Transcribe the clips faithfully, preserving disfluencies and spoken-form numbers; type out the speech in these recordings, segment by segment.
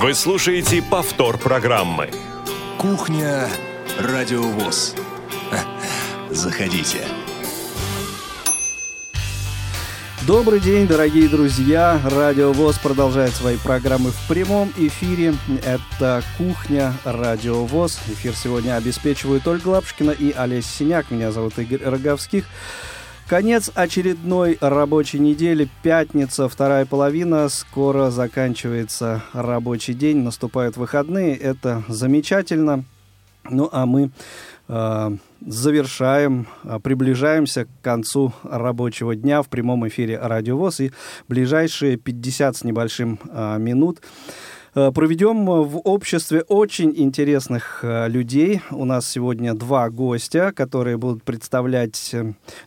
Вы слушаете повтор программы. Кухня-Радио ВОС. Заходите. Добрый день, дорогие друзья. Радио ВОС продолжает свои программы в прямом эфире. Это «Кухня. Радио ВОС». Эфир сегодня обеспечивают Ольга Лапушкина и Олесь Синяк. Меня зовут Игорь Роговских. Конец очередной рабочей недели, пятница, вторая половина, скоро заканчивается рабочий день, наступают выходные, это замечательно. Ну а мы э, завершаем, приближаемся к концу рабочего дня в прямом эфире Радио ВОС, и ближайшие пятьдесят с небольшим э, минут проведем в обществе очень интересных людей. У нас сегодня два гостя, которые будут представлять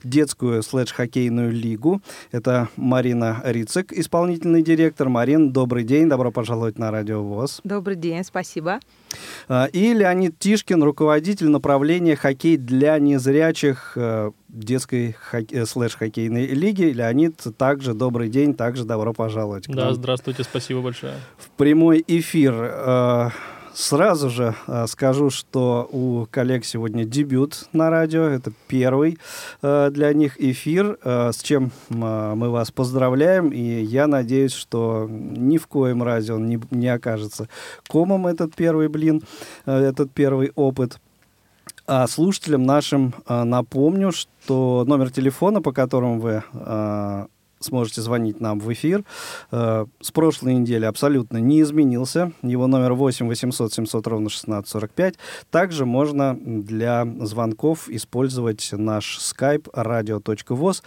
детскую следж-хоккейную лигу. Это Марина Рицик, исполнительный директор. Марин, добрый день, добро пожаловать на Радио ВОС. Добрый день, спасибо. И Леонид Тишкин, руководитель направления хоккей для незрячих детской хоккей, слэш-хоккейной лиги. Леонид, также добрый день, также добро пожаловать. Да, здравствуйте, спасибо большое. В прямой эфир. Сразу же скажу, что у коллег сегодня дебют на радио. Это первый для них эфир, с чем мы вас поздравляем. И я надеюсь, что ни в коем разе он не, не окажется комом, этот первый блин, этот первый опыт. А слушателям нашим а, напомню, что номер телефона, по которому вы а, сможете звонить нам в эфир, а, с прошлой недели абсолютно не изменился. Его номер восемь восемьсот семьсот ровно шестнадцать сорок пять. Также можно для звонков использовать наш скайп радио точка вос.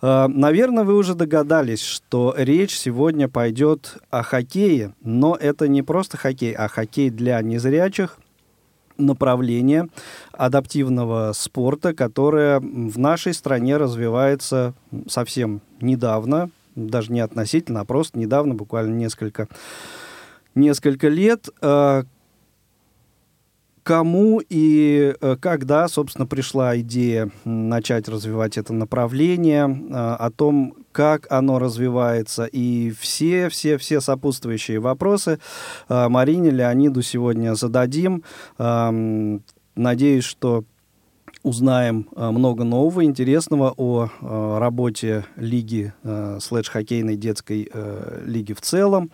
А, наверное, вы уже догадались, что речь сегодня пойдет о хоккее. Но это не просто хоккей, а хоккей для незрячих. Направление адаптивного спорта, которое в нашей стране развивается совсем недавно, даже не относительно, а просто недавно, буквально несколько, несколько лет. Кому и когда, собственно, пришла идея начать развивать это направление, о том, как оно развивается, и все-все-все сопутствующие вопросы Марине, Леониду сегодня зададим. Надеюсь, что узнаем много нового, интересного о работе лиги, слэдж-хоккейной детской лиги в целом.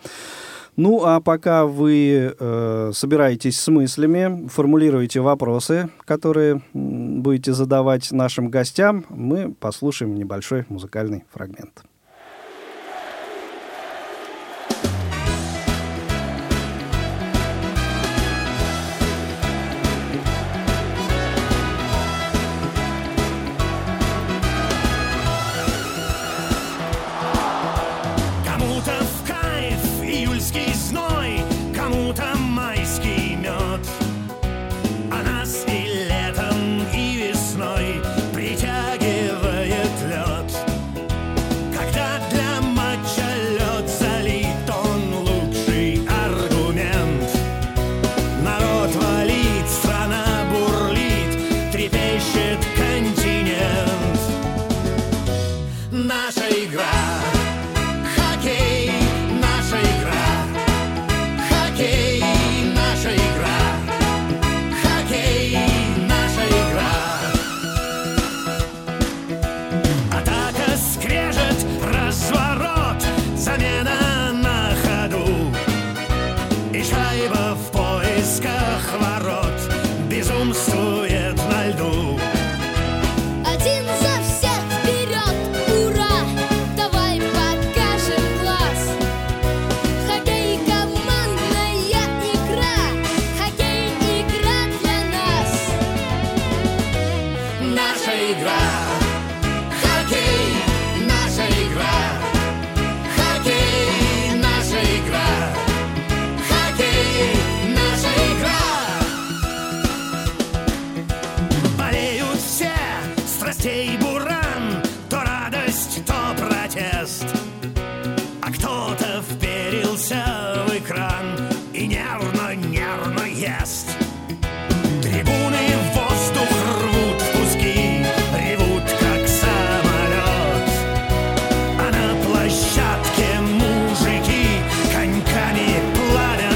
Ну, а пока вы э, собираетесь с мыслями, формулируете вопросы, которые будете задавать нашим гостям, мы послушаем небольшой музыкальный фрагмент. Площадке мужики коньками плавят.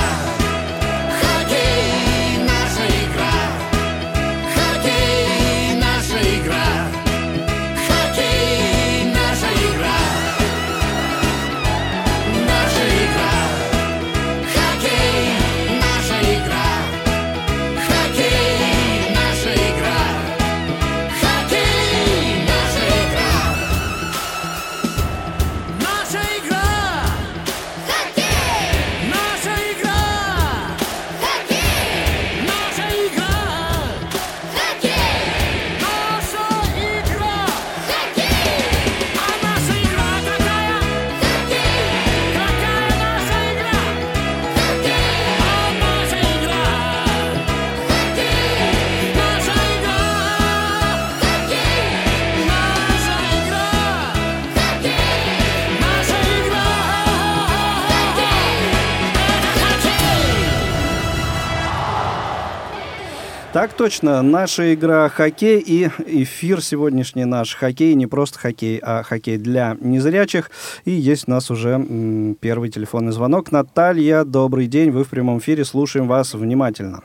Так точно. Наша игра «Хоккей» и эфир сегодняшний наш «Хоккей». Не просто хоккей, а хоккей для незрячих. И есть у нас уже м, первый телефонный звонок. Наталья, добрый день. Вы в прямом эфире. Слушаем вас внимательно.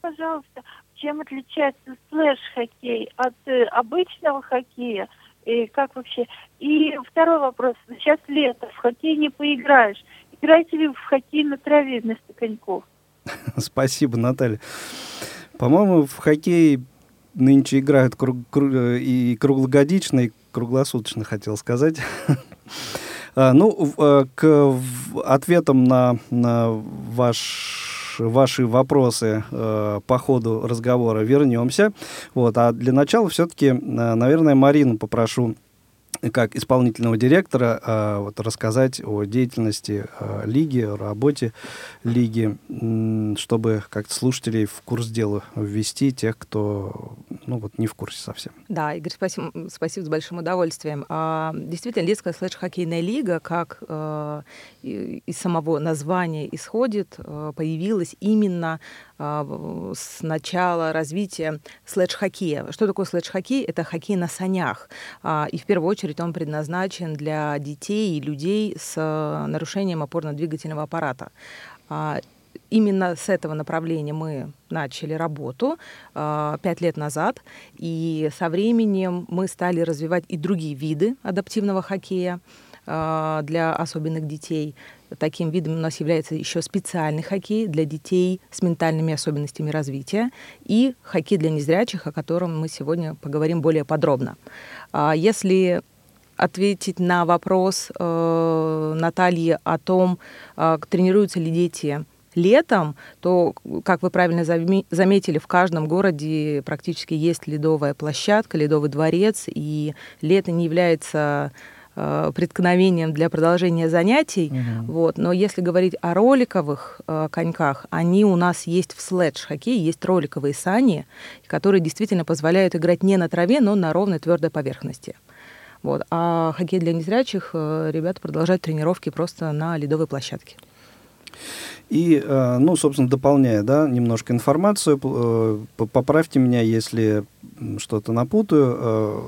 Пожалуйста, чем отличается слэш-хоккей от э, обычного хоккея? И как вообще? И второй вопрос. Сейчас лето, в хоккей не поиграешь. Играете ли вы в хоккей на траве вместо коньков? Спасибо, Наталья. По-моему, в хоккей нынче играют круг, круг, и круглогодично, и круглосуточно, хотел сказать. Ну, к ответам на, на ваш, ваши вопросы э, по ходу разговора вернемся. Вот. А для начала все-таки, наверное, Марину попрошу, как исполнительного директора, э, вот, рассказать о деятельности э, лиги, о работе лиги, м- чтобы как-то слушателей в курс дела ввести, тех, кто ну, вот, не в курсе совсем. Да, Игорь, спасибо, спасибо с большим удовольствием. А, действительно, Лидская слэш-хоккейная лига, как э, из самого названия исходит, э, появилась именно э, с начала развития слэш-хоккея. Что такое слэш-хоккей? Это хоккей на санях. А, и в первую очередь он предназначен для детей и людей с нарушением опорно-двигательного аппарата. Именно с этого направления мы начали работу э, пять лет назад, и со временем мы стали развивать и другие виды адаптивного хоккея э, для особенных детей. Таким видом у нас является еще специальный хоккей для детей с ментальными особенностями развития и хоккей для незрячих, о котором мы сегодня поговорим более подробно. Э, если ответить на вопрос э, Натальи о том, э, тренируются ли дети летом, то, как вы правильно заметили, в каждом городе практически есть ледовая площадка, ледовый дворец, и лето не является э, преткновением для продолжения занятий. Угу. Вот. Но если говорить о роликовых э, коньках, они у нас есть в следж-хоккее, есть роликовые сани, которые действительно позволяют играть не на траве, но на ровной твердой поверхности. Вот. А хоккей для незрячих э, ребята продолжают тренировки просто на ледовой площадке. И, ну, собственно, дополняя, да, немножко информацию, поправьте меня, если что-то напутаю.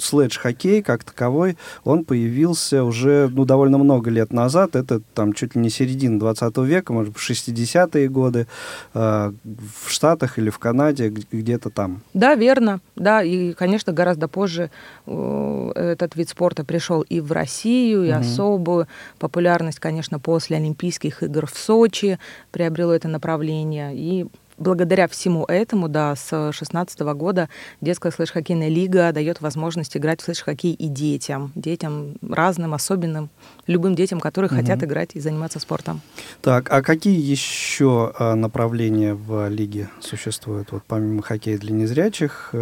Следж-хоккей как таковой, он появился уже, ну, довольно много лет назад, это там чуть ли не середина двадцатого века, может быть, шестидесятые годы, э, в Штатах или в Канаде, где-то там. Да, верно, да, и, конечно, гораздо позже э, этот вид спорта пришел и в Россию, и угу. особую популярность, конечно, после Олимпийских игр в Сочи приобрело это направление, и... Благодаря всему этому, да, с шестнадцатого года детская слэш-хоккейная лига дает возможность играть в слэш-хоккей и детям. Детям разным, особенным, любым детям, которые угу. хотят играть и заниматься спортом. Так, а какие еще направления в лиге существуют, вот помимо хоккея для незрячих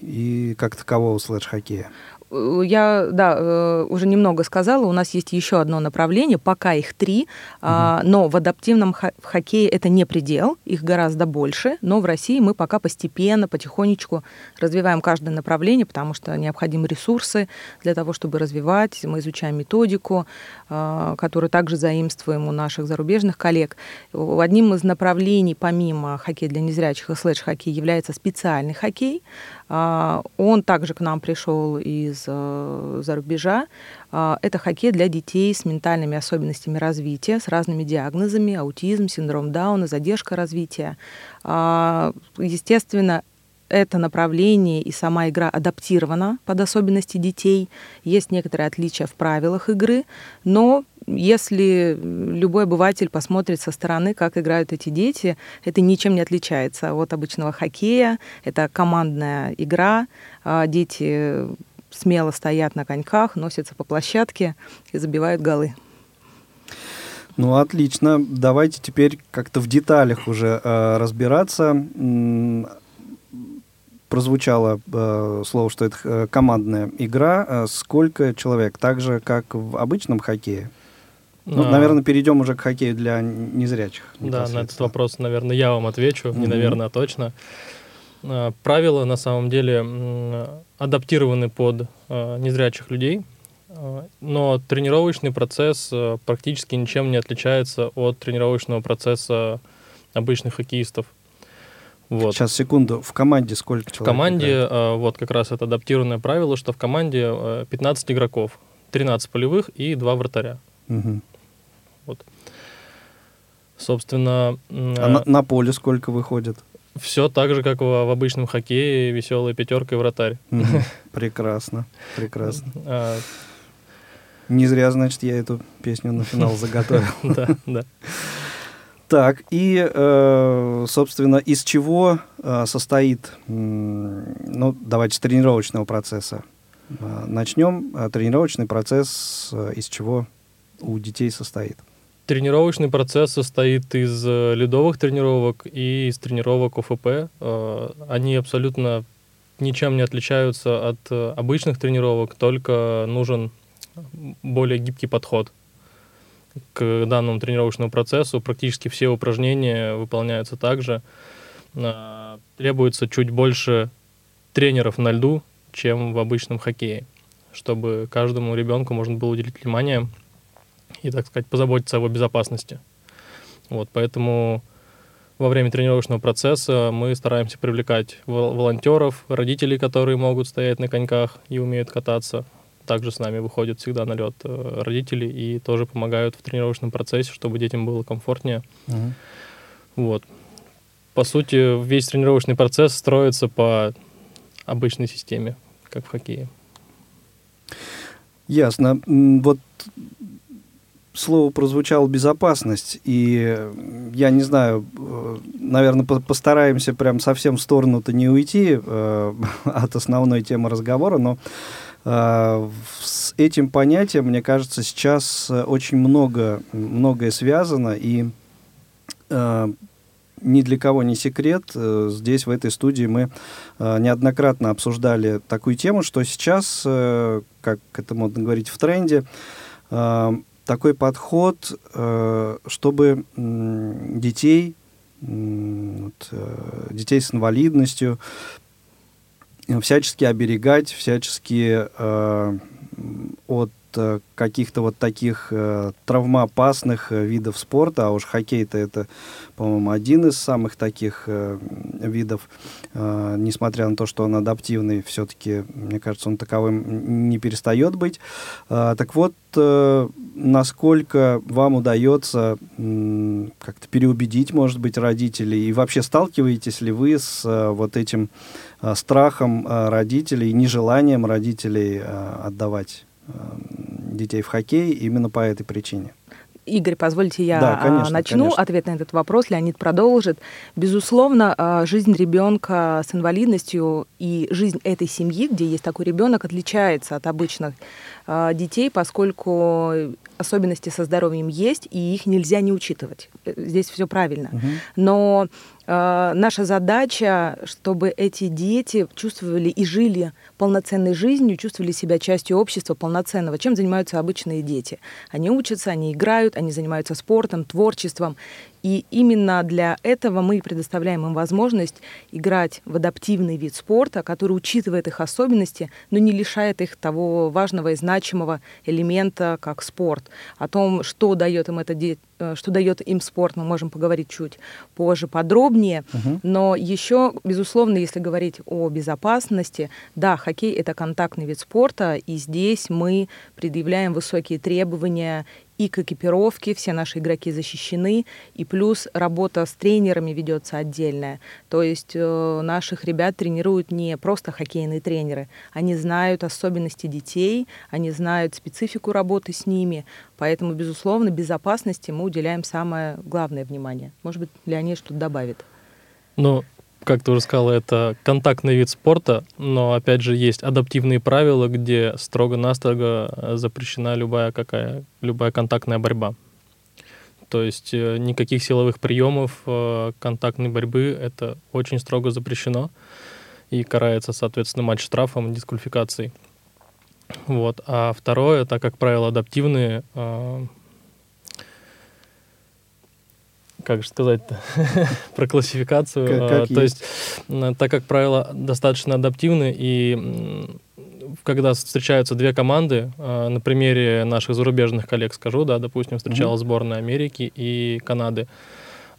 и как такового слэш-хоккея? Я, да, уже немного сказала, у нас есть еще одно направление, пока их три, угу. но в адаптивном хоккее это не предел, их гораздо больше, но в России мы пока постепенно, потихонечку развиваем каждое направление, потому что необходимы ресурсы для того, чтобы развивать, мы изучаем методику, которую также заимствуем у наших зарубежных коллег. Одним из направлений, помимо хоккея для незрячих и слэдж-хоккей, является специальный хоккей. Он также к нам пришел из-за рубежа. Это хоккей для детей с ментальными особенностями развития, с разными диагнозами, аутизм, синдром Дауна, задержка развития. Естественно, это направление и сама игра адаптирована под особенности детей. Есть некоторые отличия в правилах игры, но если любой обыватель посмотрит со стороны, как играют эти дети, это ничем не отличается от обычного хоккея. Это командная игра. Дети смело стоят на коньках, носятся по площадке и забивают голы. Ну, отлично. Давайте теперь как-то в деталях уже э, разбираться. Прозвучало э, слово, что это командная игра. Сколько человек? Так же, как в обычном хоккее? Ну, а... наверное, перейдем уже к хоккею для незрячих. Да, на этот вопрос, наверное, я вам отвечу. Mm-hmm. Не наверное, а точно. Правила, на самом деле, адаптированы под незрячих людей, но тренировочный процесс практически ничем не отличается от тренировочного процесса обычных хоккеистов. Вот. Сейчас, секунду, в команде сколько человек? В команде, э, вот как раз это адаптированное правило, что в команде э, пятнадцать игроков, тринадцать полевых и два вратаря. Угу. Вот. Собственно... Э, а на, на поле сколько выходит? Все так же, как в, в обычном хоккее, веселая пятерка и вратарь. Угу. Прекрасно, прекрасно. Не зря, значит, я эту песню на финал заготовил. Да, да. Так, и, э, собственно, из чего э, состоит, э, ну, давайте с тренировочного процесса э, начнем. Тренировочный процесс э, из чего у детей состоит? Тренировочный процесс состоит из э, ледовых тренировок и из тренировок ОФП. Э, они абсолютно ничем не отличаются от э, обычных тренировок, только нужен более гибкий подход к данному тренировочному процессу. Практически все упражнения выполняются так же. Требуется чуть больше тренеров на льду, чем в обычном хоккее, чтобы каждому ребенку можно было уделить внимание и, так сказать, позаботиться о его безопасности. Вот, поэтому во время тренировочного процесса мы стараемся привлекать волонтеров, родителей, которые могут стоять на коньках и умеют кататься. Также с нами выходят всегда на лед родители и тоже помогают в тренировочном процессе, чтобы детям было комфортнее. Uh-huh. Вот. По сути, весь тренировочный процесс строится по обычной системе, как в хоккее. Ясно. Вот слово прозвучало «безопасность», и я не знаю, наверное, постараемся прям совсем в сторону-то не уйти э, от основной темы разговора, но с этим понятием, мне кажется, сейчас очень много, многое связано, и э, ни для кого не секрет, здесь, в этой студии, мы э, неоднократно обсуждали такую тему, что сейчас, э, как это модно говорить, в тренде, э, такой подход, э, чтобы э, детей, э, вот, э, детей с инвалидностью всячески оберегать, всячески э, от э, каких-то вот таких э, травмоопасных э, видов спорта, а уж хоккей-то это, по-моему, один из самых таких э, видов, э, несмотря на то, что он адаптивный, все-таки, мне кажется, он таковым не перестает быть. Э, так вот, э, насколько вам удается э, как-то переубедить, может быть, родителей, и вообще сталкиваетесь ли вы с э, вот этим страхом родителей, нежеланием родителей отдавать детей в хоккей именно по этой причине? Игорь, позвольте, я да, конечно, начну конечно. Ответ на этот вопрос, Леонид продолжит. Безусловно, жизнь ребенка с инвалидностью и жизнь этой семьи, где есть такой ребенок, отличается от обычных детей, поскольку особенности со здоровьем есть, и их нельзя не учитывать. Здесь все правильно. Угу. Но э, наша задача, чтобы эти дети чувствовали и жили полноценной жизнью, чувствовали себя частью общества полноценного. Чем занимаются обычные дети? Они учатся, они играют, они занимаются спортом, творчеством. И именно для этого мы предоставляем им возможность играть в адаптивный вид спорта, который учитывает их особенности, но не лишает их того важного и значимого элемента, как спорт. О том, что дает им это, что дает им спорт, мы можем поговорить чуть позже подробнее. Угу. Но еще, безусловно, если говорить о безопасности, да, хоккей – это контактный вид спорта, и здесь мы предъявляем высокие требования и к экипировке, все наши игроки защищены, и плюс работа с тренерами ведется отдельная. То есть э, наших ребят тренируют не просто хоккейные тренеры, они знают особенности детей, они знают специфику работы с ними, поэтому, безусловно, безопасности мы уделяем самое главное внимание. Может быть, Леонид что-то добавит? Ну, как ты уже сказала, это контактный вид спорта, но, опять же, есть адаптивные правила, где строго-настрого запрещена любая, какая, любая контактная борьба. То есть никаких силовых приемов, контактной борьбы, это очень строго запрещено и карается, соответственно, матч штрафом и дисквалификацией. Вот. А второе, так как правила адаптивные, как же сказать-то, про классификацию. Как, как То есть, есть, так как правила достаточно адаптивны, и когда встречаются две команды, на примере наших зарубежных коллег скажу, да, допустим, встречалась mm-hmm. сборная Америки и Канады,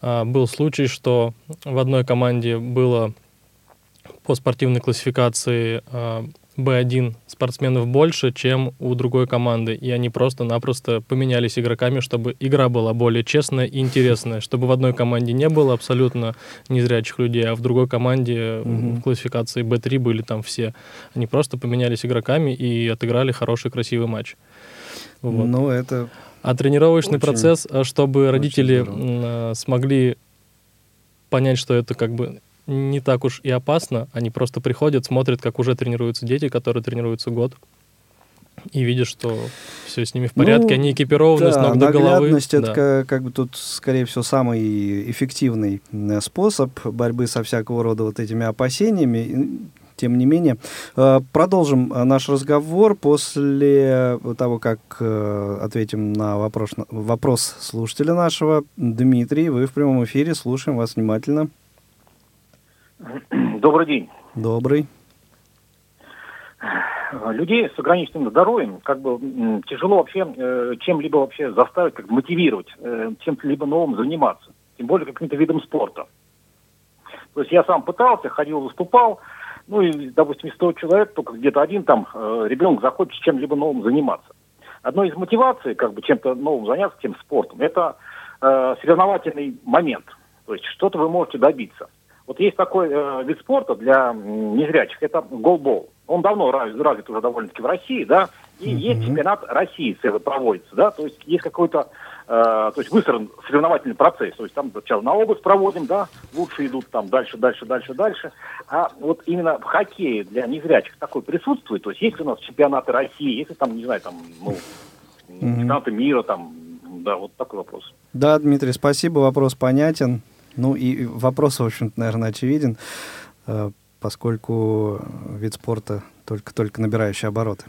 был случай, что в одной команде было по спортивной классификации бэ один спортсменов больше, чем у другой команды, и они просто-напросто поменялись игроками, чтобы игра была более честная и интересная, чтобы в одной команде не было абсолютно незрячих людей, а в другой команде mm-hmm. в классификации бэ три были там все. Они просто поменялись игроками и отыграли хороший, красивый матч. Вот. Ну, это... А тренировочный очень, процесс, чтобы родители смогли понять, что это как бы... не так уж и опасно. Они просто приходят, смотрят, как уже тренируются дети, которые тренируются год, и видят, что все с ними в порядке, ну, они экипированы, да, с ног до головы. Наглядность — это да. как, как бы тут, скорее всего, самый эффективный способ борьбы со всякого рода вот этими опасениями. Тем не менее, продолжим наш разговор после того, как ответим на вопрос, вопрос слушателя нашего. Дмитрий, вы в прямом эфире, слушаем вас внимательно. Добрый день. Добрый. Людей с ограниченным здоровьем как бы тяжело вообще э, чем-либо вообще заставить, как мотивировать, э, чем-либо новым заниматься, тем более каким-то видом спорта. То есть я сам пытался, ходил, выступал, ну и, допустим, из сто человек только где-то один там э, ребенок захочет чем-либо новым заниматься. Одной из мотиваций, как бы чем-то новым заняться, тем спортом, это э, соревновательный момент. То есть что-то вы можете добиться. Вот есть такой э, вид спорта для незрячих, это голбол. Он давно развит, развит уже довольно-таки в России, да, и mm-hmm. есть чемпионат России, целый проводится, да, то есть есть какой-то, э, то есть выстроен соревновательный процесс, то есть там сначала на область проводим, да, лучше идут там дальше, дальше, дальше, дальше, а вот именно в хоккее для незрячих такой присутствует, то есть есть у нас чемпионаты России, если там, не знаю, там, ну, mm-hmm. чемпионаты мира, там, да, вот такой вопрос. Да, Дмитрий, спасибо, вопрос понятен. Ну и вопрос, в общем-то, наверное, очевиден, поскольку вид спорта только-только набирающий обороты.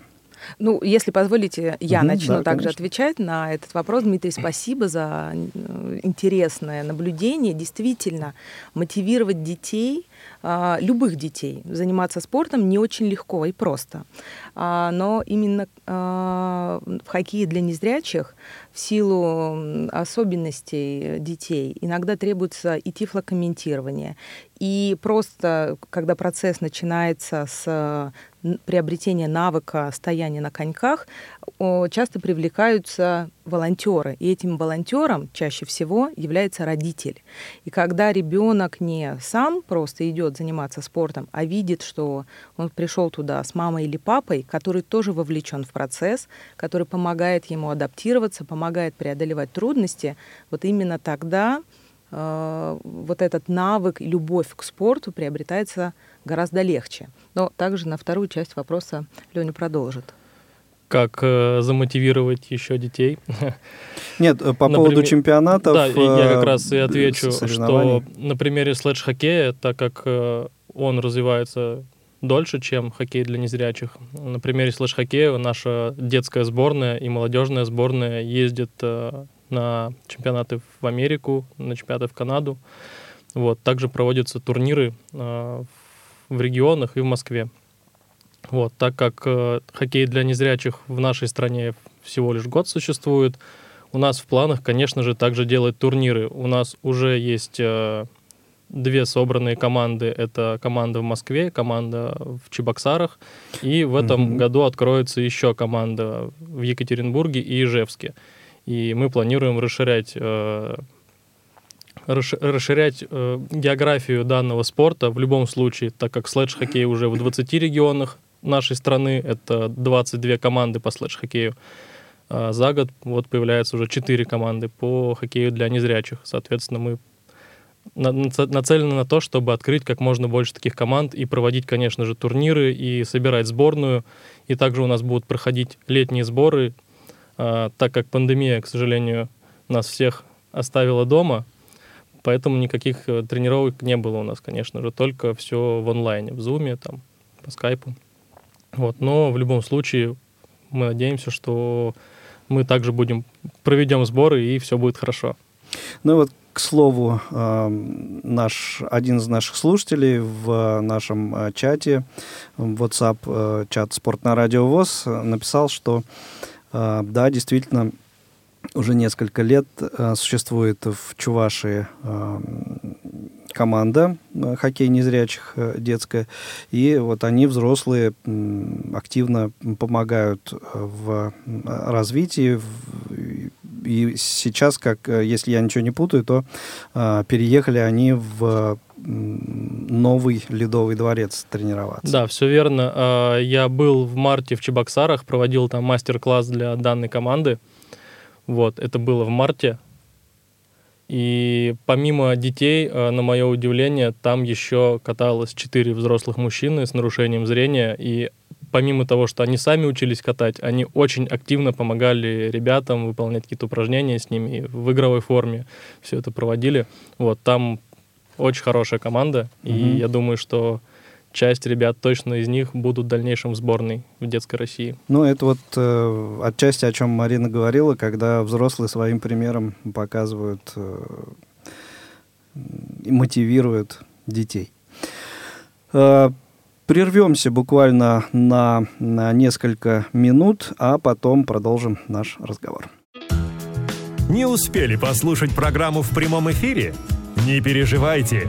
Ну, если позволите, я угу, начну да, также конечно. Отвечать на этот вопрос. Дмитрий, спасибо за интересное наблюдение. Действительно, мотивировать детей, любых детей, заниматься спортом не очень легко и просто. Но именно в хоккее для незрячих в силу особенностей детей иногда требуется и тифлокомментирование. И просто, когда процесс начинается с приобретения навыка стояния на коньках, часто привлекаются волонтеры. И этим волонтером чаще всего является родитель. И когда ребенок не сам просто идет заниматься спортом, а видит, что он пришел туда с мамой или папой, который тоже вовлечен в процесс, который помогает ему адаптироваться, помогает преодолевать трудности, вот именно тогда... вот этот навык и любовь к спорту приобретается гораздо легче. Но также на вторую часть вопроса Леня продолжит. Как э, замотивировать еще детей? Нет, по например, поводу чемпионатов... Да, я как раз и отвечу, что на примере следж-хоккея, так как э, он развивается дольше, чем хоккей для незрячих, на примере следж-хоккея наша детская сборная и молодежная сборная ездит... Э, на чемпионаты в Америку, на чемпионаты в Канаду. Вот. Также проводятся турниры э, в регионах и в Москве. Вот. Так как э, хоккей для незрячих в нашей стране всего лишь год существует, у нас в планах, конечно же, также делать турниры. У нас уже есть э, две собранные команды. Это команда в Москве, команда в Чебоксарах. И в этом mm-hmm. году откроется еще команда в Екатеринбурге и Ижевске. И мы планируем расширять, э, расширять э, географию данного спорта в любом случае, так как следж-хоккей уже в двадцати регионах нашей страны, это двадцать две команды по следж-хоккею. А за год вот появляются уже четыре команды по хоккею для незрячих. Соответственно, мы на, нацелены на то, чтобы открыть как можно больше таких команд и проводить, конечно же, турниры и собирать сборную. И также у нас будут проходить летние сборы. А, так как пандемия, к сожалению, нас всех оставила дома, поэтому никаких тренировок не было у нас, конечно же, только все в онлайне, в Zoom, там, по скайпу. Вот. Но в любом случае мы надеемся, что мы также будем, проведем сборы, и все будет хорошо. Ну вот, к слову, наш, один из наших слушателей в нашем чате, WhatsApp-чат «Спорт на радио ВОС», написал, что да, действительно, уже несколько лет существует в Чувашии команда хоккей незрячих детская, и вот они, взрослые, активно помогают в развитии. И сейчас, как, если я ничего не путаю, то переехали они в новый Ледовый дворец тренироваться. Да, все верно. Я был в марте в Чебоксарах, проводил там мастер-класс для данной команды. Вот, это было в марте. И помимо детей, на мое удивление, там еще каталось четыре взрослых мужчины с нарушением зрения. И помимо того, что они сами учились катать, они очень активно помогали ребятам выполнять какие-то упражнения с ними. И в игровой форме все это проводили. Вот, там очень хорошая команда. Mm-hmm. И я думаю, что часть ребят точно из них будут в дальнейшем в сборной в детской России. Ну, это вот э, отчасти, о чем Марина говорила, когда взрослые своим примером показывают э, и мотивируют детей. Э, прервемся буквально на, на несколько минут, а потом продолжим наш разговор. Не успели послушать программу в прямом эфире? Не переживайте!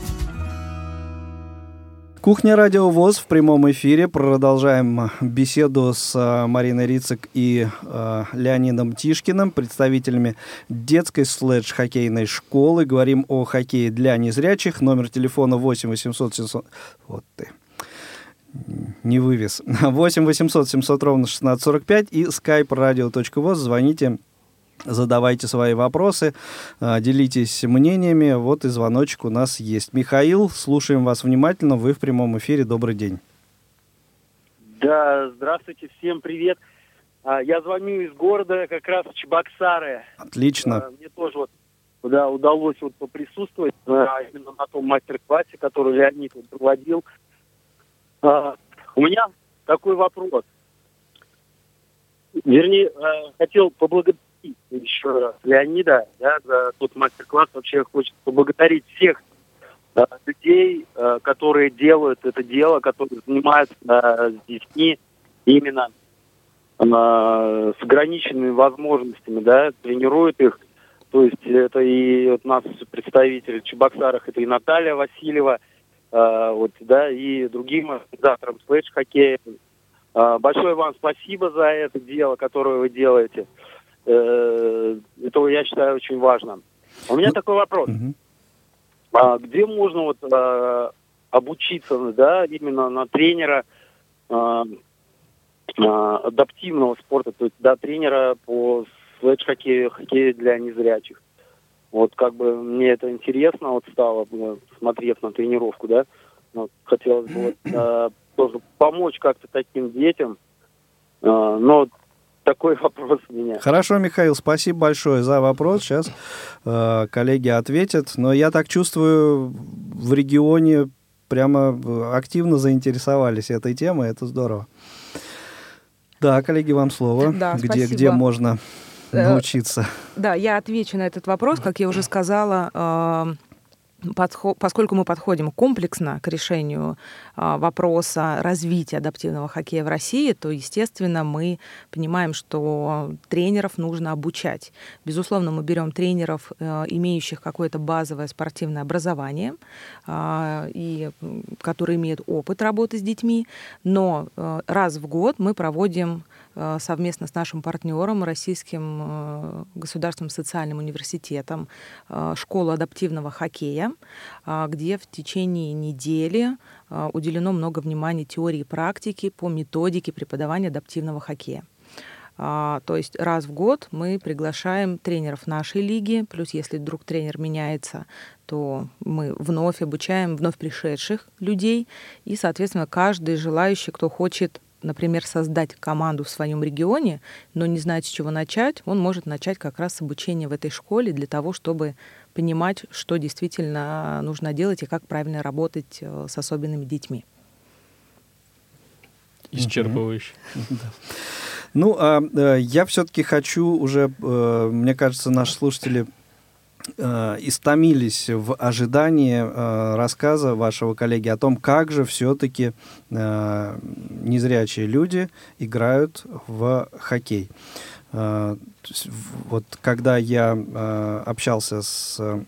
Кухня-Радио ВОС в прямом эфире. Продолжаем беседу с э, Мариной Рицик и э, Леонидом Тишкиным, представителями детской следж-хоккейной школы. Говорим о хоккее для незрячих. Номер телефона восемь восемьсот семьсот... Вот ты... Не вывез. восемь восемьсот семьсот ровно шестнадцать сорок пять и skype radio точка voz. Звоните, задавайте свои вопросы, делитесь мнениями. Вот и звоночек у нас есть. Михаил, слушаем вас внимательно. Вы в прямом эфире. Добрый день. Да, здравствуйте, всем привет. Я звоню из города как раз Чебоксары. Отлично. Мне тоже вот, да, удалось вот поприсутствовать именно на том мастер-классе, который Леонид проводил. У меня такой вопрос. Вернее, хотел поблагодарить еще раз Леонида, да, за тот мастер-класс. Вообще хочется поблагодарить всех да, людей, э, которые делают это дело, которые занимаются э, с детьми именно э, с ограниченными возможностями, да, тренируют их. То есть это и вот, нас представители в Чебоксарах, это и Наталья Васильева, э, вот, да, и другим организаторам слэдж-хоккея. Э, большое вам спасибо за это дело, которое вы делаете. Это, я считаю, очень важно. У меня такой вопрос. Uh-huh. А где можно вот, а, обучиться, да, именно на тренера а, а, адаптивного спорта, то есть, да, тренера по следж-хоккею, хоккею для незрячих? Вот как бы мне это интересно вот стало, смотрев на тренировку, да. Вот, хотелось бы вот, а, тоже помочь как-то таким детям. А, но такой вопрос у меня. Хорошо, Михаил, спасибо большое за вопрос. Сейчас э, коллеги ответят. Но я так чувствую, в регионе прямо активно заинтересовались этой темой. Это здорово. Да, коллеги, вам слово. Да, где, где можно научиться? Да, я отвечу на этот вопрос. Как я уже сказала, э, Подход, поскольку мы подходим комплексно к решению а, вопроса развития адаптивного хоккея в России, то, естественно, мы понимаем, что тренеров нужно обучать. Безусловно, мы берем тренеров, а, имеющих какое-то базовое спортивное образование, а, и которые имеют опыт работы с детьми, но а, раз в год мы проводим совместно с нашим партнером, Российским государственным социальным университетом, школу адаптивного хоккея, где в течение недели уделено много внимания теории и практике по методике преподавания адаптивного хоккея. То есть раз в год мы приглашаем тренеров нашей лиги, плюс если вдруг тренер меняется, то мы вновь обучаем вновь пришедших людей, и, соответственно, каждый желающий, кто хочет например, создать команду в своем регионе, но не знает, с чего начать, он может начать как раз с обучения в этой школе для того, чтобы понимать, что действительно нужно делать и как правильно работать с особенными детьми. Исчерпывающе. Ну, а я все-таки хочу уже, мне кажется, наши слушатели истомились в ожидании рассказа вашего коллеги о том, как же все-таки незрячие люди играют в хоккей. Вот когда я общался с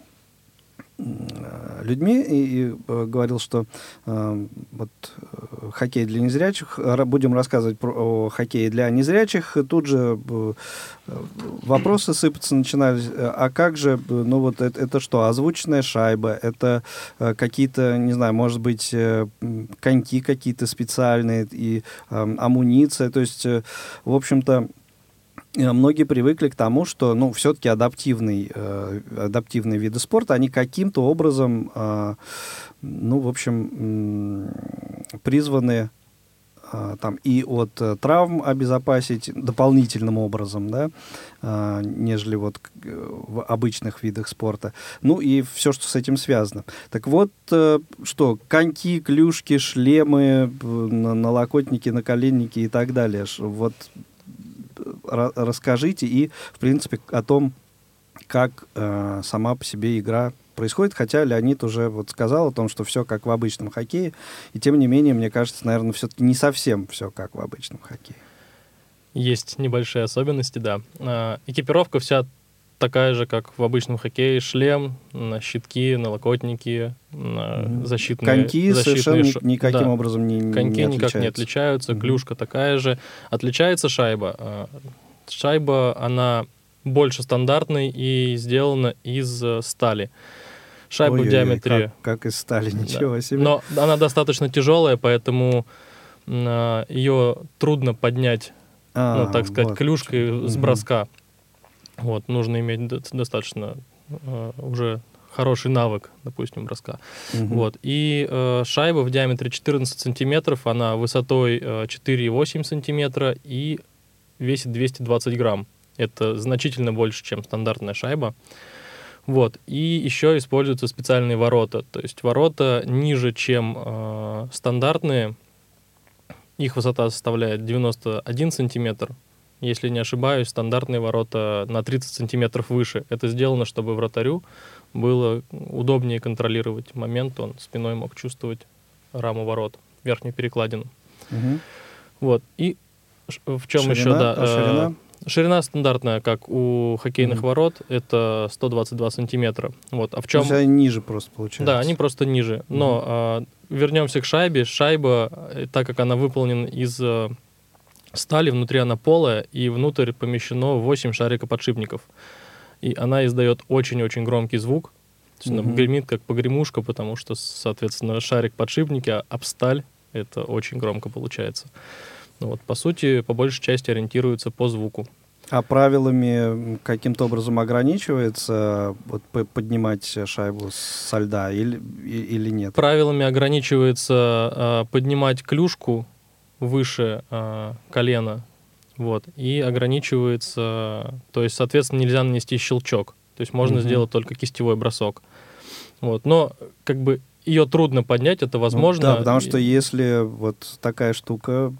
людьми и, и говорил, что э, вот, хоккей для незрячих, будем рассказывать про о хоккее для незрячих, тут же э, вопросы сыпаться начинались, а как же, ну вот это, это что, озвученная шайба, это э, какие-то, не знаю, может быть, э, коньки какие-то специальные и э, амуниция, то есть, э, в общем-то, многие привыкли к тому, что, ну, все-таки адаптивный, э, адаптивные виды спорта, они каким-то образом, э, ну, в общем, э, призваны э, там и от э, травм обезопасить дополнительным образом, да, э, нежели вот в обычных видах спорта. Ну, и все, что с этим связано. Так вот, э, что, коньки, клюшки, шлемы, э, налокотники, наколенники и так далее. Вот... Расскажите и, в принципе, о том, как э, сама по себе игра происходит. Хотя Леонид уже вот сказал о том, что все как в обычном хоккее. И тем не менее, мне кажется, наверное, все-таки не совсем все как в обычном хоккее. Есть небольшие особенности, да. Э, экипировка вся такая же, как в обычном хоккее. Шлем, щитки, налокотники, защитные... Коньки защитные совершенно ш... никаким да. образом не, коньки не отличаются. Коньки никак не отличаются, клюшка такая же. Отличается шайба. Шайба, она больше стандартной и сделана из стали. Шайба Ой-ой-ой, в диаметре... Как, как из стали, ничего да. себе. Но она достаточно тяжелая, поэтому ее трудно поднять, а, ну, так сказать, вот. Клюшкой с броска. Вот, нужно иметь достаточно э, уже хороший навык, допустим, броска. Угу. Вот. И э, шайба в диаметре четырнадцать сантиметров, она высотой э, четыре целых восемь сантиметра и весит двести двадцать грамм. Это значительно больше, чем стандартная шайба. Вот. И еще используются специальные ворота. То есть ворота ниже, чем э, стандартные. Их высота составляет девяносто один сантиметр. Если не ошибаюсь, стандартные ворота на тридцать сантиметров выше. Это сделано, чтобы вратарю было удобнее контролировать момент. Он спиной мог чувствовать раму ворот, верхнюю перекладину. Угу. Вот. И в чем ширина, еще? Да, а ширина? Э, ширина стандартная, как у хоккейных угу. ворот. Это сто двадцать два сантиметра. Вот. А в чем... То есть они ниже просто получается. Да, они просто ниже. Угу. Но э, вернемся к шайбе. Шайба, так как она выполнена из... стали, внутри она полая, и внутрь помещено восемь шарикоподшипников. И она издает очень-очень громкий звук. То есть mm-hmm. она гремит как погремушка, потому что, соответственно, шарик-подшипники об сталь. Это очень громко получается. Ну, вот, по сути, по большей части ориентируется по звуку. А правилами каким-то образом ограничивается вот, поднимать шайбу со льда или, или нет? Правилами ограничивается э, поднимать клюшку выше э, колена, вот, и ограничивается, то есть, соответственно, нельзя нанести щелчок, то есть можно mm-hmm. сделать только кистевой бросок, вот, но, как бы, ее трудно поднять, это возможно. Ну, да, потому что если вот такая штука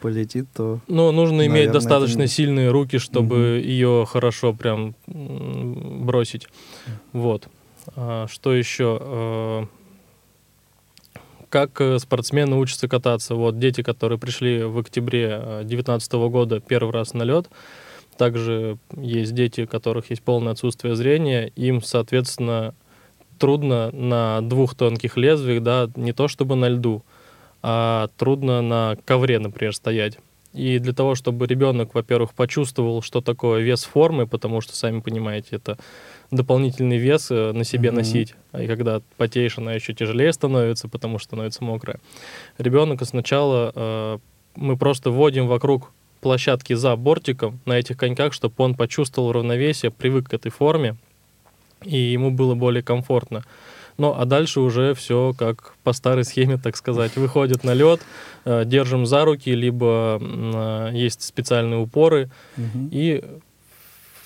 полетит, то... Ну, нужно иметь наверное, достаточно это... сильные руки, чтобы mm-hmm. ее хорошо прям бросить, mm-hmm. вот. А, что еще... Как спортсмены учатся кататься. Вот дети, которые пришли в октябре две тысячи девятнадцатого года первый раз на лед. Также есть дети, у которых есть полное отсутствие зрения. Им, соответственно, трудно на двух тонких лезвиях, да, не то чтобы на льду, а трудно на ковре, например, стоять. И для того, чтобы ребенок, во-первых, почувствовал, что такое вес формы, потому что, сами понимаете, это дополнительный вес на себе mm-hmm. носить. И когда потеешь, она еще тяжелее становится, потому что становится мокрая. Ребенка сначала э, мы просто водим вокруг площадки за бортиком на этих коньках, чтобы он почувствовал равновесие, привык к этой форме, и ему было более комфортно. Ну, а дальше уже все как по старой схеме, так сказать. Выходит на лед, держим за руки, либо есть специальные упоры. Угу. И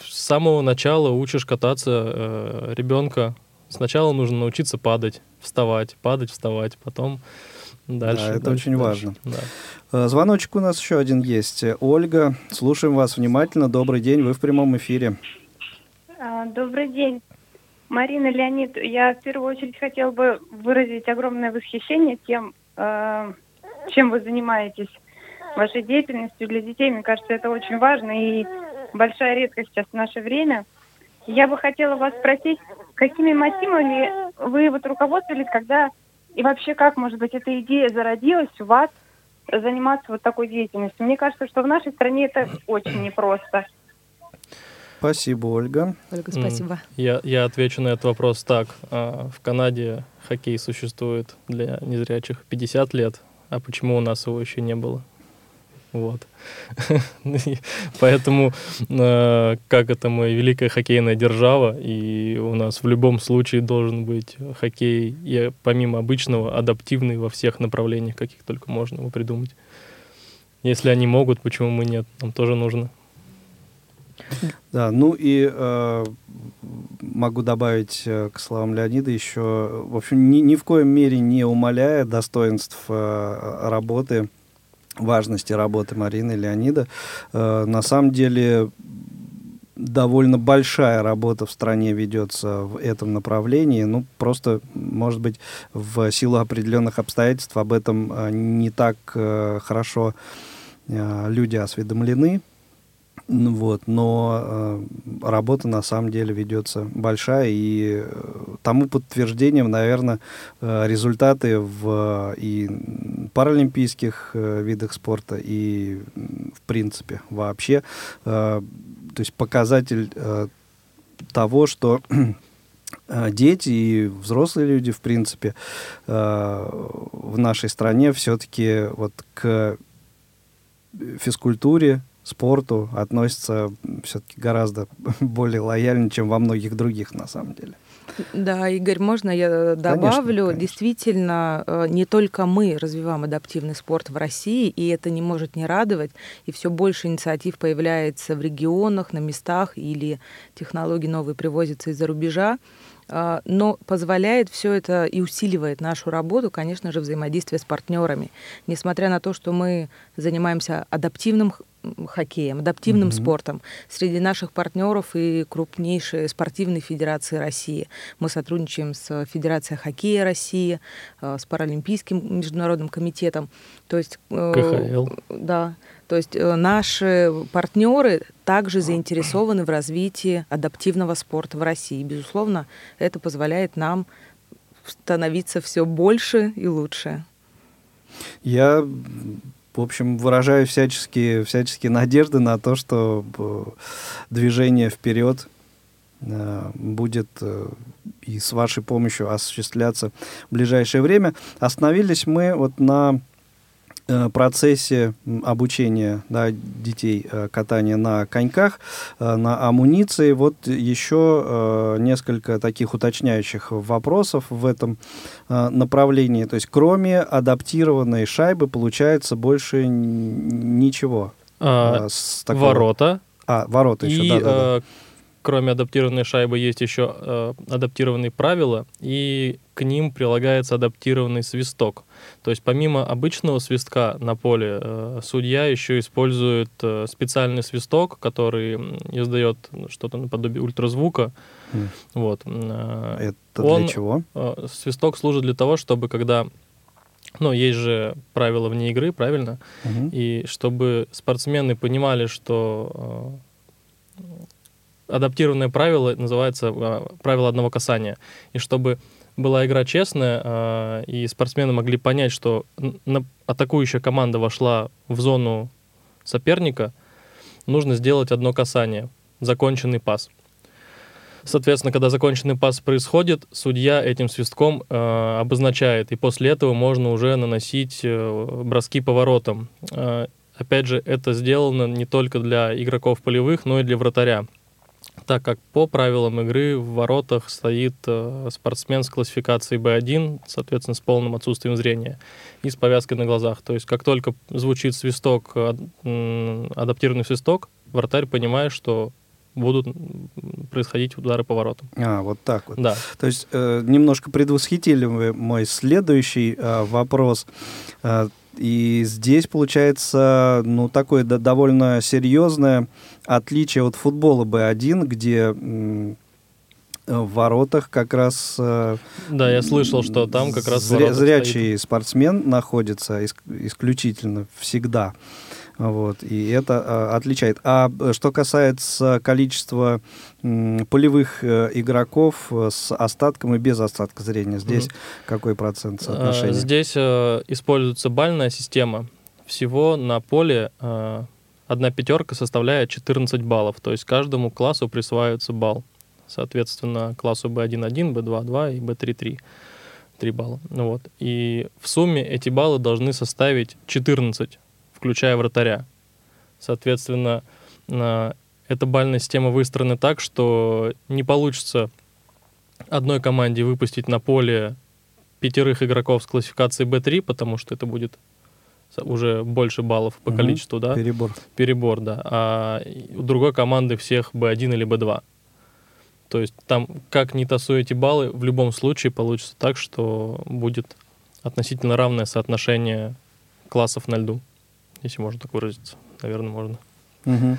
с самого начала учишь кататься ребенка. Сначала нужно научиться падать, вставать, падать, вставать, потом дальше. Да, это дальше, очень дальше. Важно. Да. Звоночек у нас еще один есть. Ольга, слушаем вас внимательно. Добрый день, вы в прямом эфире. Добрый день. Марина, Леонид, я в первую очередь хотела бы выразить огромное восхищение тем, чем вы занимаетесь, вашей деятельностью для детей. Мне кажется, это очень важно и большая редкость сейчас в наше время. Я бы хотела вас спросить, какими мотивами вы вот руководствовались, когда и вообще как, может быть, эта идея зародилась у вас заниматься вот такой деятельностью? Мне кажется, что в нашей стране это очень непросто. Спасибо, Ольга. Ольга, спасибо. Я, я отвечу на этот вопрос так. В Канаде хоккей существует для незрячих пятьдесят лет, а почему у нас его еще не было? Вот. Поэтому, э, как это мы великая хоккейная держава, и у нас в любом случае должен быть хоккей, и, помимо обычного, адаптивный во всех направлениях, каких только можно его придумать. Если они могут, почему мы нет? Нам тоже нужно. Да, ну и э, могу добавить э, к словам Леонида еще, в общем, ни, ни в коем мере не умаляя достоинств э, работы, важности работы Марины и Леонида. Э, на самом деле довольно большая работа в стране ведется в этом направлении. Ну, просто, может быть, в силу определенных обстоятельств об этом э, не так э, хорошо э, люди осведомлены. Вот, но э, работа на самом деле ведется большая, и тому подтверждением, наверное, э, результаты в э, и паралимпийских э, видах спорта, и в принципе вообще, э, то есть показатель э, того, что дети и взрослые люди, в принципе, э, в нашей стране все-таки вот к физкультуре, спорту относятся все-таки гораздо более лояльно, чем во многих других, на самом деле. Да, Игорь, можно я добавлю? Конечно, конечно. Действительно, не только мы развиваем адаптивный спорт в России, и это не может не радовать, и все больше инициатив появляется в регионах, на местах, или технологии новые привозятся из-за рубежа, но позволяет все это и усиливает нашу работу, конечно же, взаимодействие с партнерами. Несмотря на то, что мы занимаемся адаптивным хоккеем, адаптивным mm-hmm. спортом. Среди наших партнеров и крупнейшие спортивные федерации России. Мы сотрудничаем с Федерацией хоккея России, с Паралимпийским международным комитетом. То есть, ка ха эл. Да, то есть наши партнеры также заинтересованы в развитии адаптивного спорта в России. И, безусловно, это позволяет нам становиться все больше и лучше. Я... В общем, выражаю всяческие, всяческие надежды на то, что движение вперед будет и с вашей помощью осуществляться в ближайшее время. Остановились мы вот на процессе обучения, да, детей катания на коньках, на амуниции. Вот еще несколько таких уточняющих вопросов в этом направлении. То есть кроме адаптированной шайбы получается больше ничего. А, с такого... Ворота. А, ворота еще, и, да, да, да. А, кроме адаптированной шайбы есть еще а, адаптированные правила, и к ним прилагается адаптированный свисток. То есть помимо обычного свистка на поле, э, судья еще использует э, специальный свисток, который издает что-то наподобие ультразвука. Mm. Вот. Э, Это он, для чего? Э, свисток служит для того, чтобы когда... Ну, есть же правила вне игры, правильно? Mm-hmm. И чтобы спортсмены понимали, что... Э, адаптированное правило называется э, правило одного касания. И чтобы... была игра честная, и спортсмены могли понять, что атакующая команда вошла в зону соперника, нужно сделать одно касание, законченный пас. Соответственно, когда законченный пас происходит, судья этим свистком обозначает, и после этого можно уже наносить броски по воротам. Опять же, это сделано не только для игроков полевых, но и для вратаря. так как по правилам игры в воротах стоит спортсмен с классификацией бэ один, соответственно, с полным отсутствием зрения и с повязкой на глазах. То есть как только звучит свисток, адаптированный свисток, вратарь понимает, что будут происходить удары по воротам. А, вот так вот. Да. То есть э, немножко предвосхитили вы мой следующий э, вопрос. Э, и здесь получается, ну, такое да, довольно серьезное отличие от футбола бэ один, где м- в воротах как раз... Э, да, я слышал, что там как раз зря, зрячий спортсмен находится иск- исключительно всегда. Вот, и это а, отличает. А что касается количества м, полевых э, игроков с остатком и без остатка зрения, здесь mm-hmm. какой процент соотношения? Здесь э, используется бальная система. Всего на поле э, одна пятерка составляет четырнадцать баллов. То есть каждому классу присваивается балл. Соответственно, классу бэ один один, бэ два два и бэ три три. три балла. Вот. И в сумме эти баллы должны составить четырнадцать, включая вратаря. Соответственно, эта бальная система выстроена так, что не получится одной команде выпустить на поле пятерых игроков с классификацией бэ три, потому что это будет уже больше баллов по угу. количеству. Да? Перебор. Перебор, да. А у другой команды всех бэ один или бэ два. То есть там, как ни тасуй эти баллы, в любом случае получится так, что будет относительно равное соотношение классов на льду. Если можно так выразиться. Наверное, можно. Угу.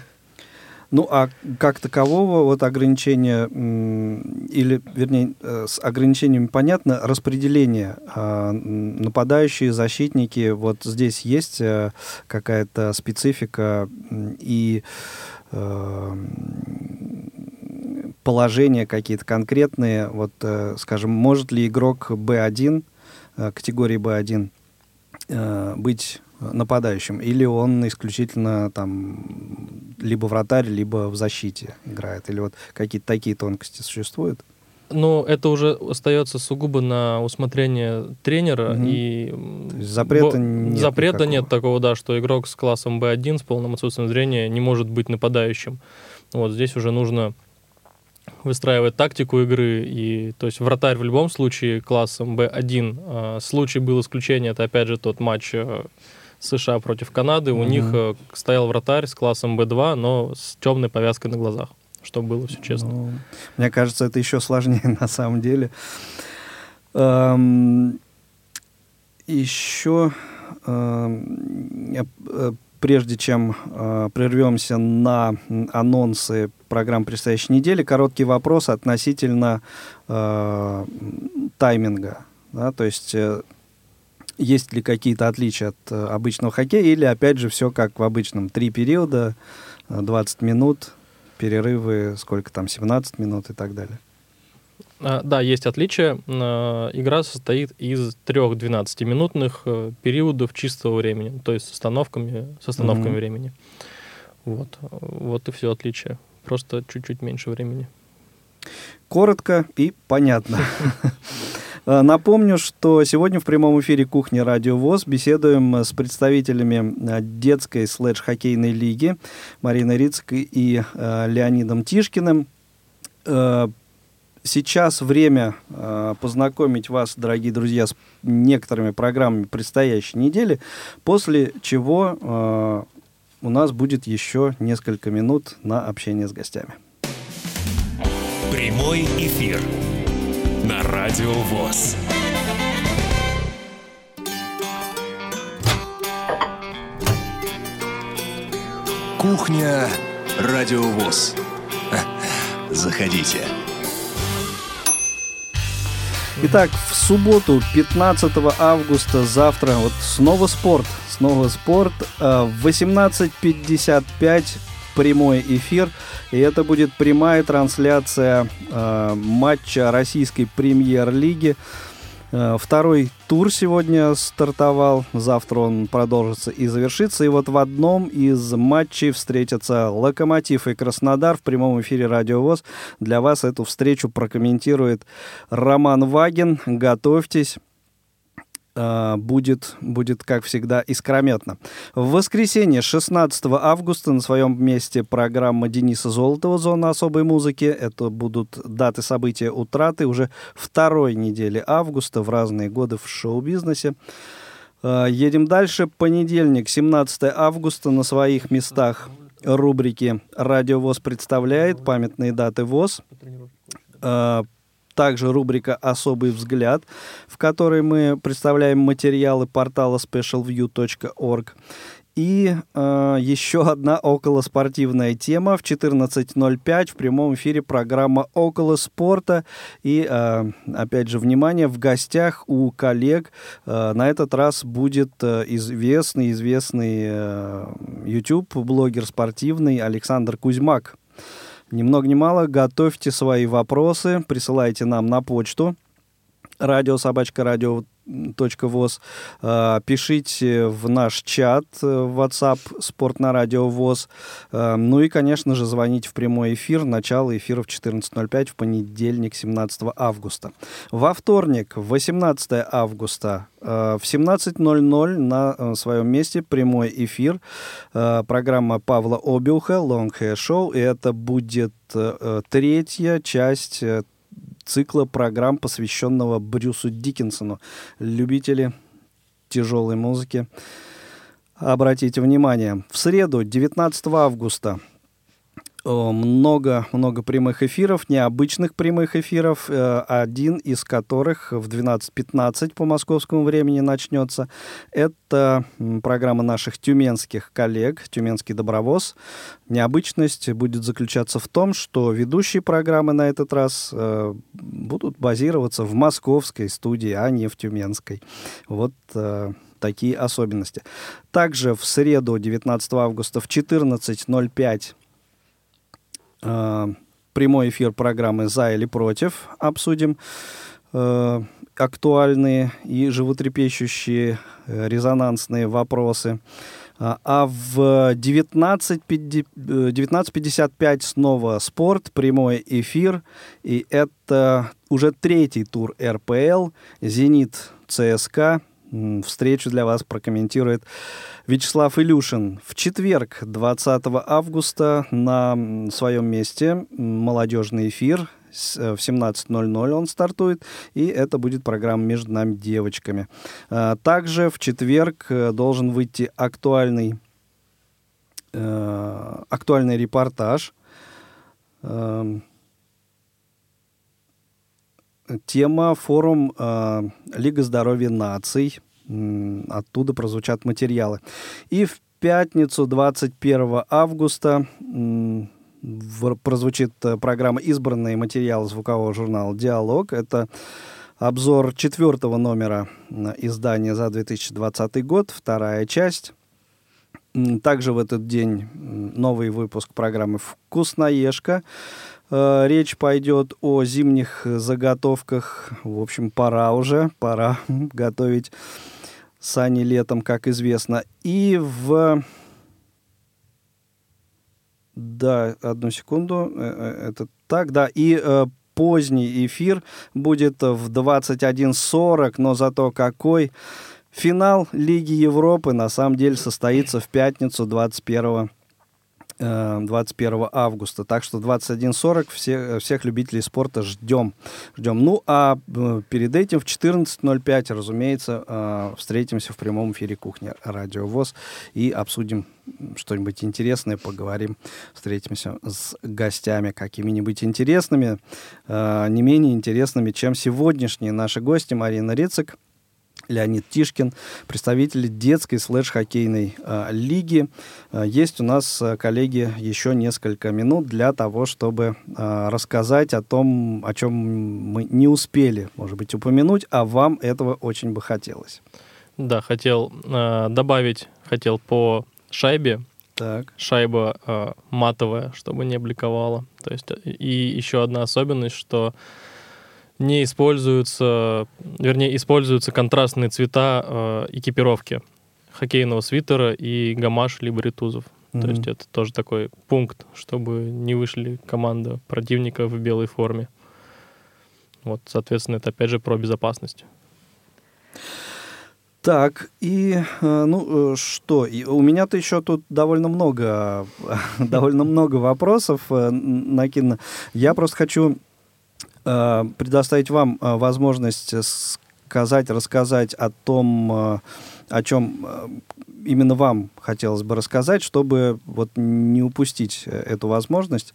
Ну, а как такового вот ограничения, или, вернее, с ограничениями понятно, распределение, нападающие, защитники, вот здесь есть какая-то специфика и положения какие-то конкретные, вот, скажем, может ли игрок бэ один, категории бэ один, быть нападающим, или он исключительно там либо вратарь, либо в защите играет, или вот какие-то такие тонкости существуют? Ну, это уже остается сугубо на усмотрение тренера, mm-hmm. и... То есть запрета Бо... нет запрета никакого. Нет такого, да, что игрок с классом бэ один, с полным отсутствием зрения, не может быть нападающим. Вот здесь уже нужно выстраивать тактику игры, и, то есть, вратарь в любом случае классом бэ один. Случай был исключение, это, опять же, тот матч США против Канады. Mm-hmm. У них стоял вратарь с классом бэ два, но с темной повязкой на глазах, что было, все честно. Ну, мне кажется, это еще сложнее на самом деле. Эм, еще... Эм, Прежде чем э, прервемся на анонсы программ предстоящей недели, короткий вопрос относительно э, тайминга. Да? То есть э, есть ли какие-то отличия от э, обычного хоккея, или опять же все как в обычном? Три периода, двадцать минут, перерывы, сколько там, семнадцать минут и так далее. Да, есть отличия. Игра состоит из трех двенадцатиминутных периодов чистого времени, то есть с остановками, с остановками mm-hmm. времени. Вот. Вот и все отличие. Просто чуть-чуть меньше времени. Коротко и понятно. Напомню, что сегодня в прямом эфире «Кухня Радио ВОС» беседуем с представителями детской следж-хоккейной лиги Мариной Рицик и Леонидом Тишкиным. Сейчас время э, познакомить вас, дорогие друзья, с некоторыми программами предстоящей недели, после чего э, у нас будет еще несколько минут на общение с гостями. Прямой эфир на Радио ВОС. Кухня Радио ВОС. Заходите. Итак, в субботу, пятнадцатого августа, завтра, вот снова спорт, снова спорт, в восемнадцать пятьдесят пять прямой эфир, и это будет прямая трансляция э, матча российской премьер-лиги. Э, второй тур сегодня стартовал, завтра он продолжится и завершится, и вот в одном из матчей встретятся «Локомотив» и «Краснодар». В прямом эфире «Радио ВОС» для вас эту встречу прокомментирует Роман Вагин. Готовьтесь. будет, будет, как всегда, искрометно. В воскресенье шестнадцатого августа на своем месте программа Дениса Золотова «Зона особой музыки». Это будут даты события утраты уже второй недели августа в разные годы в шоу-бизнесе. Едем дальше. Понедельник, семнадцатого августа, на своих местах рубрики «Радио ВОС представляет», «Памятные даты ВОС». Также рубрика «Особый взгляд», в которой мы представляем материалы портала спешиал вью точка орг. И э, еще одна околоспортивная тема. В четырнадцать ноль пять в прямом эфире программа «Околоспорта». И, э, опять же, внимание, в гостях у коллег э, на этот раз будет известный, известный э, YouTube-блогер спортивный Александр Кузьмак. Ни много ни мало, готовьте свои вопросы, присылайте нам на почту радио собачка радио точка вос, пишите в наш чат в WhatsApp «Спорт на радио ВОС», ну и, конечно же, звоните в прямой эфир, начало эфира в четырнадцать ноль пять в понедельник, семнадцатого августа. Во вторник, восемнадцатого августа, в семнадцать ноль ноль на своем месте прямой эфир, программа Павла Обиуха «Long Hair Show», и это будет третья часть цикла программ, посвященного Брюсу Диккенсону. Любители тяжелой музыки, обратите внимание. В среду, девятнадцатого августа, много-много прямых эфиров, необычных прямых эфиров, один из которых в двенадцать пятнадцать по московскому времени начнется. Это программа наших тюменских коллег, «Тюменский добровоз». Необычность будет заключаться в том, что ведущие программы на этот раз будут базироваться в московской студии, а не в тюменской. Вот такие особенности. Также в среду, девятнадцатого августа, в четырнадцать ноль пять прямой эфир программы «За или против». Обсудим э, актуальные и животрепещущие э, резонансные вопросы. А в девятнадцать пятьдесят пять снова спорт, прямой эфир. И это уже третий тур эр пэ эл. «Зенит» ЦСКА. Встречу для вас прокомментирует Вячеслав Илюшин. В четверг, двадцатого августа, на своем месте молодежный эфир. В семнадцать ноль ноль он стартует, и это будет программа «Между нами девочками». Также в четверг должен выйти актуальный, актуальный репортаж. Тема — форум э, «Лига здоровья наций». Оттуда прозвучат материалы. И в пятницу, двадцать первого августа, э, прозвучит программа «Избранные материалы» звукового журнала «Диалог». Это обзор четвертого номера издания за две тысячи двадцатый год, вторая часть. Также в этот день новый выпуск программы «Вкусноежка». Речь пойдет о зимних заготовках. В общем, пора уже, пора готовить сани летом, как известно. И в... Да, одну секунду. Это так, да. И поздний эфир будет в двадцать один сорок, но зато какой. Финал Лиги Европы на самом деле состоится в пятницу двадцать первого августа. Так что двадцать один сорок все, всех любителей спорта ждем. ждем. Ну, а перед этим в четырнадцать ноль пять, разумеется, встретимся в прямом эфире «Кухня Радио ВОС» и обсудим что-нибудь интересное, поговорим, встретимся с гостями какими-нибудь интересными, не менее интересными, чем сегодняшние наши гости Марина Рицик, Леонид Тишкин, представители детской слэш-хоккейной э, лиги. Есть у нас, коллеги, еще несколько минут для того, чтобы э, рассказать о том, о чем мы не успели, может быть, упомянуть, а вам этого очень бы хотелось. Да, хотел э, добавить, хотел по шайбе. Так. Шайба э, матовая, чтобы не бликовала. То есть, и еще одна особенность, что не используются, вернее, используются контрастные цвета э, экипировки хоккейного свитера и гамаш либо ретузов. Mm-hmm. То есть это тоже такой пункт, чтобы не вышли команда противника в белой форме. Вот, соответственно, это опять же про безопасность. Так, и, ну, что, и у меня-то еще тут довольно много, довольно много вопросов накинуто. Я просто хочу предоставить вам возможность сказать, рассказать о том, о чем именно вам хотелось бы рассказать, чтобы вот не упустить эту возможность.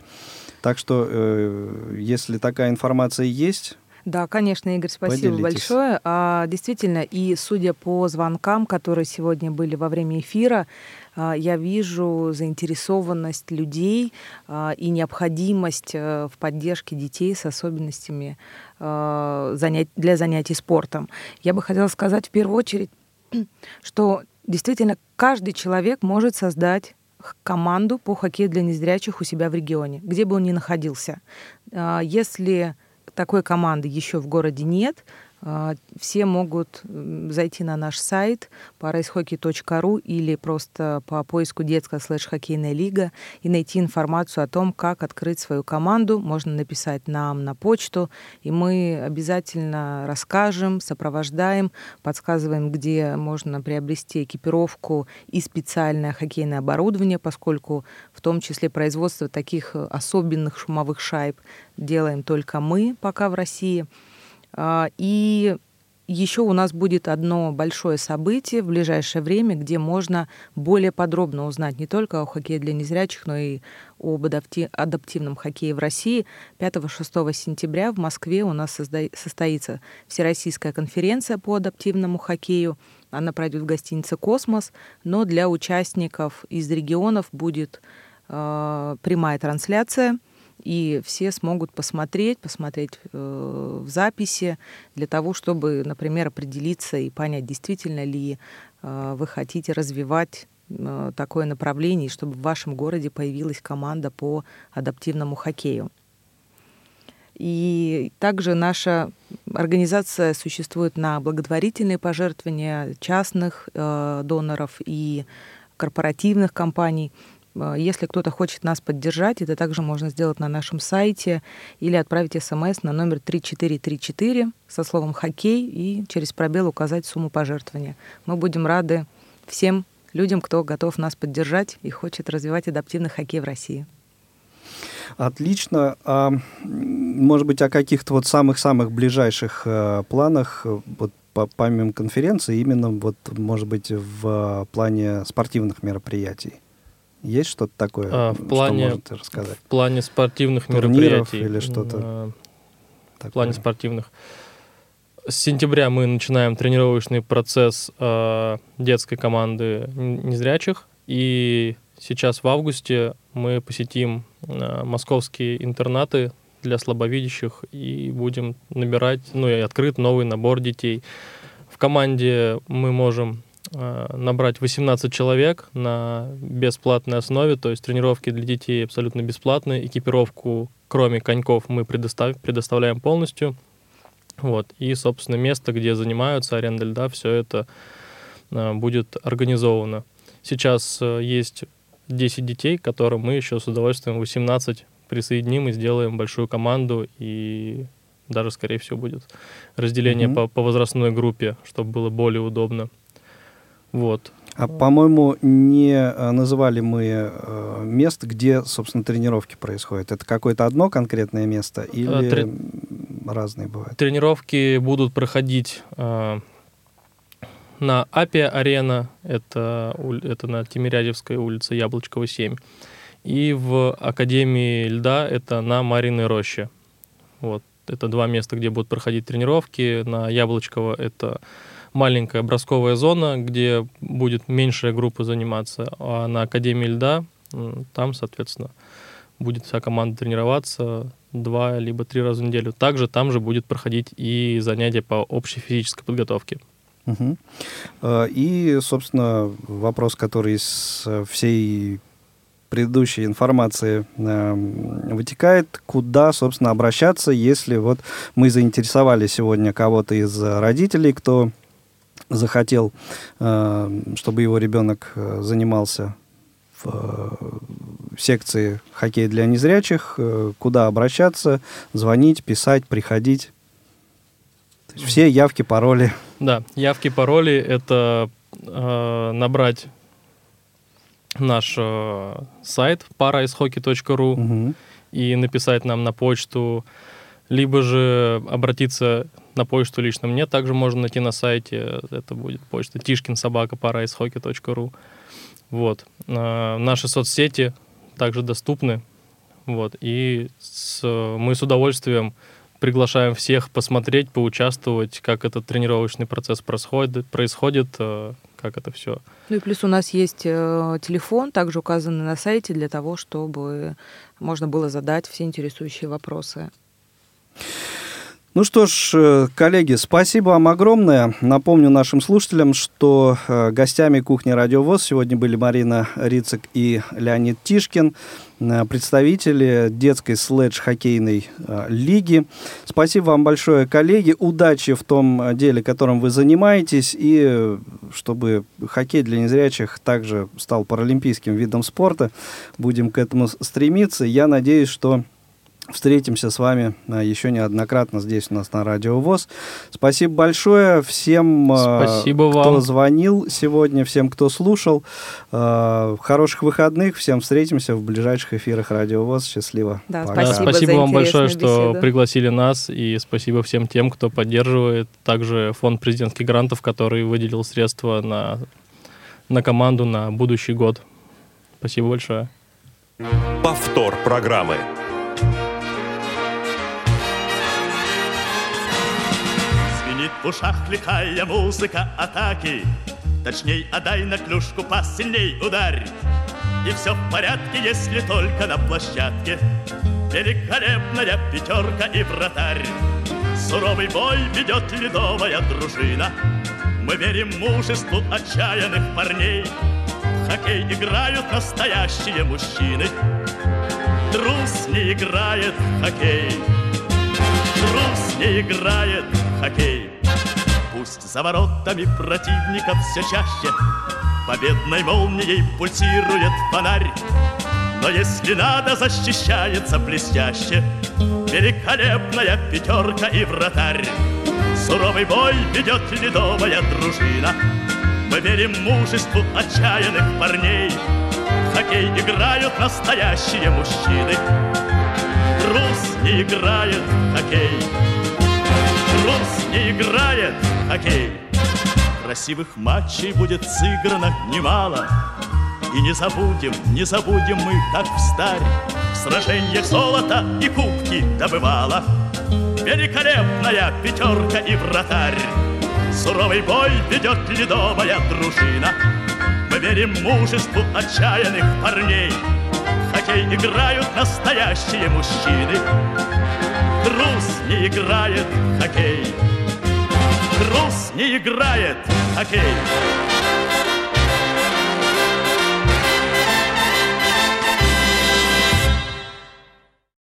Так что, если такая информация есть... Да, конечно, Игорь, спасибо Поделитесь. большое. А, действительно, и судя по звонкам, которые сегодня были во время эфира, а, я вижу заинтересованность людей а, и необходимость а, в поддержке детей с особенностями а, занять, для занятий спортом. Я бы хотела сказать в первую очередь, что действительно каждый человек может создать команду по хоккею для незрячих у себя в регионе, где бы он ни находился. А, если... Такой команды еще в городе нет. Все могут зайти на наш сайт парайсхоккей точка ру или просто по поиску детская слэш-хоккейная лига и найти информацию о том, как открыть свою команду. Можно написать нам на почту, и мы обязательно расскажем, сопровождаем, подсказываем, где можно приобрести экипировку и специальное хоккейное оборудование, поскольку в том числе производство таких особенных шумовых шайб делаем только мы пока в России. И еще у нас будет одно большое событие в ближайшее время, где можно более подробно узнать не только о хоккее для незрячих, но и об адаптивном хоккее в России. пятого-шестого сентября в Москве у нас состоится Всероссийская конференция по адаптивному хоккею. Она пройдет в гостинице «Космос», но для участников из регионов будет э, прямая трансляция. И все смогут посмотреть, посмотреть э, в записи для того, чтобы, например, определиться и понять, действительно ли э, вы хотите развивать э, такое направление, чтобы в вашем городе появилась команда по адаптивному хоккею. И также наша организация существует на благотворительные пожертвования частных э, доноров и корпоративных компаний. Если кто-то хочет нас поддержать, это также можно сделать на нашем сайте или отправить смс на номер три четыре три четыре со словом «хоккей» и через пробел указать сумму пожертвования. Мы будем рады всем людям, кто готов нас поддержать и хочет развивать адаптивный хоккей в России. Отлично. А, может быть, о каких-то вот самых-самых ближайших э, планах, вот, помимо конференции, именно, вот, может быть, в э, плане спортивных мероприятий? Есть что-то такое, а, в плане, что можете рассказать? В плане спортивных турниров мероприятий. Или что-то такое. В плане спортивных. С сентября мы начинаем тренировочный процесс э, детской команды незрячих. И сейчас в августе мы посетим э, московские интернаты для слабовидящих и будем набирать, ну и открыт новый набор детей. В команде мы можем... набрать восемнадцать человек на бесплатной основе, то есть тренировки для детей абсолютно бесплатные, экипировку, кроме коньков, мы предостав, предоставляем полностью. Вот. И, собственно, место, где занимаются, аренда льда, все это будет организовано. Сейчас есть десять детей, которым мы еще с удовольствием восемнадцать присоединим и сделаем большую команду, и даже, скорее всего, будет разделение mm-hmm. по, по возрастной группе, чтобы было более удобно. Вот. А, по-моему, не называли мы мест, где, собственно, тренировки происходят. Это какое-то одно конкретное место или Тре... разные бывают? Тренировки будут проходить э, на Апиа-арена, это, это на Тимирязевской улице, Яблочкова, семь, и в Академии льда, это на Мариной роще. Вот. Это два места, где будут проходить тренировки. На Яблочково это... маленькая бросковая зона, где будет меньшая группа заниматься, а на Академии льда там, соответственно, будет вся команда тренироваться два либо три раза в неделю. Также там же будет проходить и занятия по общей физической подготовке. Угу. И, собственно, вопрос, который из всей предыдущей информации э, вытекает, куда, собственно, обращаться, если вот мы заинтересовали сегодня кого-то из родителей, кто захотел, чтобы его ребенок занимался в секции хоккея для незрячих, куда обращаться, звонить, писать, приходить. Все явки, пароли. Да, явки, пароли — это э, набрать наш э, сайт пара из хоки точка ру угу. и написать нам на почту, либо же обратиться на почту лично мне, также можно найти на сайте, это будет почта тишкин собака пара из хоки точка ру. Вот. Э, наши соцсети также доступны, вот, и с, мы с удовольствием приглашаем всех посмотреть, поучаствовать, как этот тренировочный процесс происходит, происходит, как это все. Ну и плюс у нас есть телефон, также указанный на сайте, для того, чтобы можно было задать все интересующие вопросы. Ну что ж, коллеги, спасибо вам огромное. Напомню нашим слушателям, что гостями «Кухни Радио ВОС» сегодня были Марина Рицик и Леонид Тишкин, представители детской следж-хоккейной лиги. Спасибо вам большое, коллеги. Удачи в том деле, которым вы занимаетесь, и чтобы хоккей для незрячих также стал паралимпийским видом спорта. Будем к этому стремиться. Я надеюсь, что встретимся с вами еще неоднократно здесь у нас на Радио ВОС. Спасибо большое всем, спасибо кто вам. Звонил сегодня, всем, кто слушал. Хороших выходных. Всем встретимся в ближайших эфирах Радио ВОС. Счастливо. Да, спасибо, спасибо вам большое, что беседу. Пригласили нас. И спасибо всем тем, кто поддерживает. Также фонд президентских грантов, который выделил средства на, на команду на будущий год. Спасибо большое. Повтор программы. В ушах лихая музыка атаки. Точней отдай на клюшку пас, сильней ударь. И все в порядке, если только на площадке великолепная пятерка и вратарь. Суровый бой ведет ледовая дружина. Мы верим мужеству отчаянных парней. В хоккей играют настоящие мужчины. Трус не играет в хоккей. Трус не играет в хоккей. Пусть за воротами противника все чаще победной молнией пульсирует фонарь, но если надо, защищается блестяще великолепная пятерка и вратарь. Суровый бой ведет ледовая дружина. Мы верим мужеству отчаянных парней. В хоккей играют настоящие мужчины. Трус не играет в хоккей. Трус не играет в хоккей. Красивых матчей будет сыграно немало. И не забудем, не забудем мы, как встарь, в сражениях золото и кубки добывала великолепная пятерка и вратарь. Суровый бой ведет ледовая дружина. Мы верим мужеству отчаянных парней. В хоккей играют настоящие мужчины. Трус не играет в хоккей. Трус не играет в хоккей.